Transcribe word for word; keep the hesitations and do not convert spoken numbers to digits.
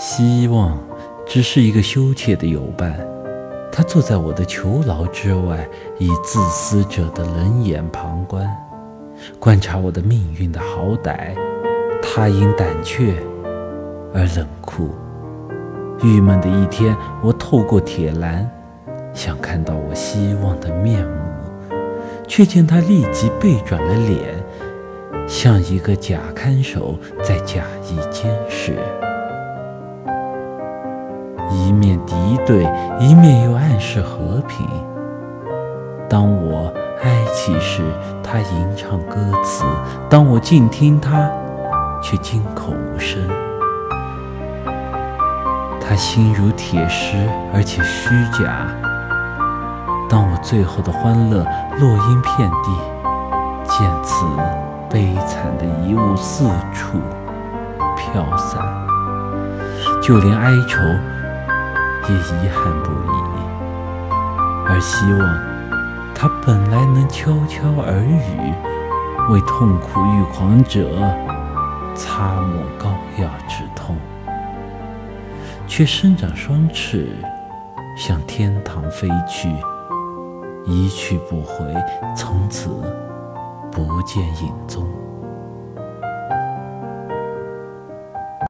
希望只是一个羞怯的友伴，他坐在我的囚牢之外，以自私者的冷眼旁观，观察我的命运的好歹。他因胆怯而冷酷。郁闷的一天，我透过铁栏想看到我希望的面目，却见他立即背转了脸，像一个假看守在假意监视，一面敌对，一面又暗示和平。当我哀泣时，他吟唱歌词；当我静听他，却惊口无声。他心如铁石，而且虚假。当我最后的欢乐落英遍地，见此悲惨的遗物四处飘散，就连哀愁也遗憾不已。而希望他本来能悄悄耳语，为痛苦欲狂者擦抹膏药止痛，却生长双翅向天堂飞去，一去不回，从此不见影踪。